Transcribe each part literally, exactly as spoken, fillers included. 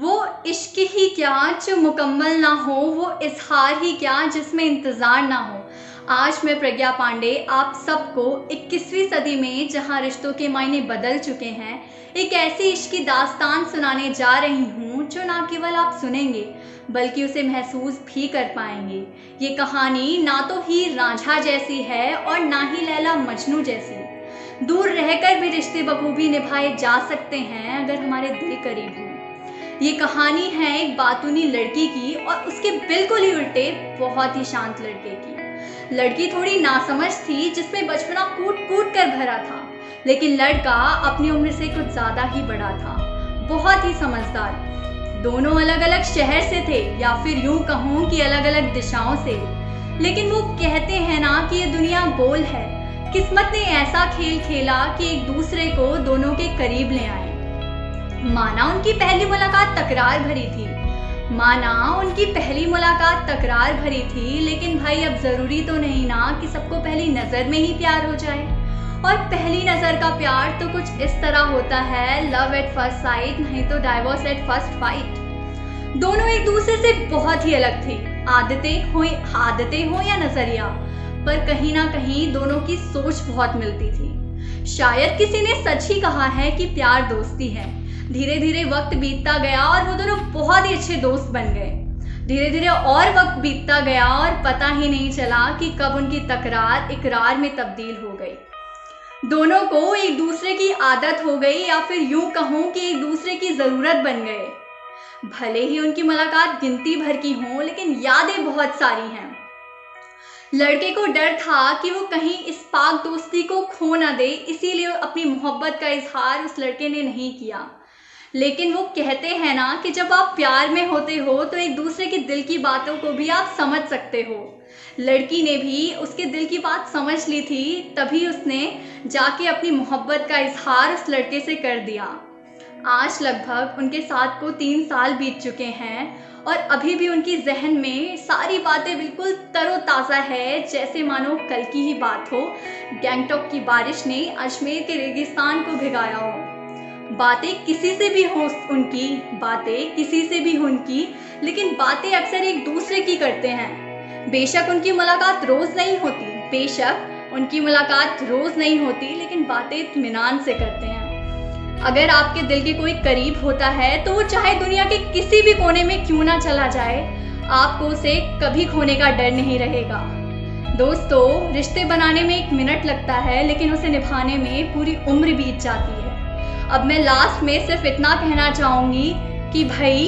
वो इश्क ही क्या जो मुकम्मल ना हो, वो इजहार ही क्या जिसमें इंतज़ार ना हो। आज मैं प्रज्ञा पांडे आप सबको इक्कीसवीं सदी में जहां रिश्तों के मायने बदल चुके हैं, एक ऐसी इश्क की दास्तान सुनाने जा रही हूं जो ना केवल आप सुनेंगे बल्कि उसे महसूस भी कर पाएंगे। ये कहानी ना तो हीर रांझा जैसी है और ना ही लैला मजनू जैसी। दूर रहकर भी रिश्ते बखूबी निभाए जा सकते हैं अगर हमारे दिल करीब हों। ये कहानी है एक बातूनी लड़की की और उसके बिल्कुल ही उल्टे बहुत ही शांत लड़के की। लड़की थोड़ी नासमझ थी जिसमें बचपना कूट कूट कर भरा था, लेकिन लड़का अपनी उम्र से कुछ ज्यादा ही बड़ा था, बहुत ही समझदार। दोनों अलग अलग शहर से थे, या फिर यूं कहूँ कि अलग अलग दिशाओं से, लेकिन वो कहते हैं ना कि ये दुनिया गोल है। किस्मत ने ऐसा खेल खेला कि एक दूसरे को दोनों के करीब ले आए। माना उनकी पहली मुलाकात तकरार भरी थी, माना उनकी पहली मुलाकात तकरार भरी थी, लेकिन भाई अब जरूरी तो नहीं ना कि सबको पहली नजर में ही प्यार हो जाए। और पहली नजर का प्यार तो कुछ इस तरह होता है, लव एट फर्स्ट साइट नहीं तो डाइवोर्स एट फर्स्ट फाइट। दोनों एक दूसरे से बहुत ही अलग थे, आदतें हो आदतें हो या नजरिया, पर कहीं ना कहीं दोनों की सोच बहुत मिलती थी। शायद किसी ने सच ही कहा है कि प्यार दोस्ती है। धीरे धीरे वक्त बीतता गया और वो दोनों बहुत ही अच्छे दोस्त बन गए। धीरे धीरे और वक्त बीतता गया और पता ही नहीं चला कि कब उनकी तकरार इकरार में तब्दील हो गई। दोनों को एक दूसरे की आदत हो गई, या फिर यूं कहूं कि एक दूसरे की जरूरत बन गए। भले ही उनकी मुलाकात गिनती भर की हो, लेकिन यादें बहुत सारी हैं। लड़के को डर था कि वो कहीं इस पाक दोस्ती को खो ना दे, इसीलिए अपनी मोहब्बत का इजहार उस लड़के ने नहीं किया। लेकिन वो कहते हैं ना कि जब आप प्यार में होते हो तो एक दूसरे के दिल की बातों को भी आप समझ सकते हो। लड़की ने भी उसके दिल की बात समझ ली थी, तभी उसने जाके अपनी मोहब्बत का इजहार उस लड़के से कर दिया। आज लगभग उनके साथ को तीन साल बीत चुके हैं और अभी भी उनकी जहन में सारी बातें बिल्कुल तरोताज़ा है, जैसे मानो कल की ही बात हो, गैंगटॉक की बारिश ने अजमेर के रेगिस्तान को भिगाया हो। बातें किसी से भी हो उनकी बातें किसी से भी हो उनकी लेकिन बातें अक्सर एक दूसरे की करते हैं। बेशक उनकी मुलाकात रोज़ नहीं होती बेशक उनकी मुलाकात रोज़ नहीं होती लेकिन बातें इत्मीनान से करते हैं। अगर आपके दिल के कोई करीब होता है तो वो चाहे दुनिया के किसी भी कोने में क्यों ना चला जाए, आपको उसे कभी खोने का डर नहीं रहेगा। दोस्तों, रिश्ते बनाने में एक मिनट लगता है, लेकिन उसे निभाने में पूरी उम्र बीत जाती है। अब मैं लास्ट में सिर्फ इतना कहना चाहूँगी कि भाई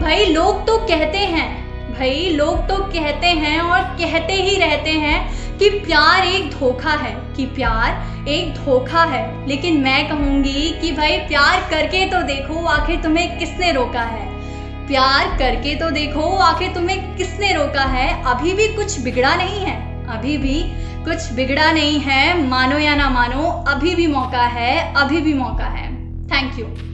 भाई लोग तो कहते हैं भाई लोग तो कहते हैं और कहते ही रहते हैं कि प्यार एक धोखा है कि प्यार एक धोखा है लेकिन मैं कहूँगी कि भाई प्यार करके तो देखो, आखिर तुम्हें किसने रोका है। प्यार करके तो देखो, आखिर तुम्हें किसने रोका है। अभी भी कुछ बिगड़ा नहीं है, अभी भी कुछ बिगड़ा नहीं है। मानो या ना मानो, अभी भी मौका है, अभी भी मौका है। Thank you.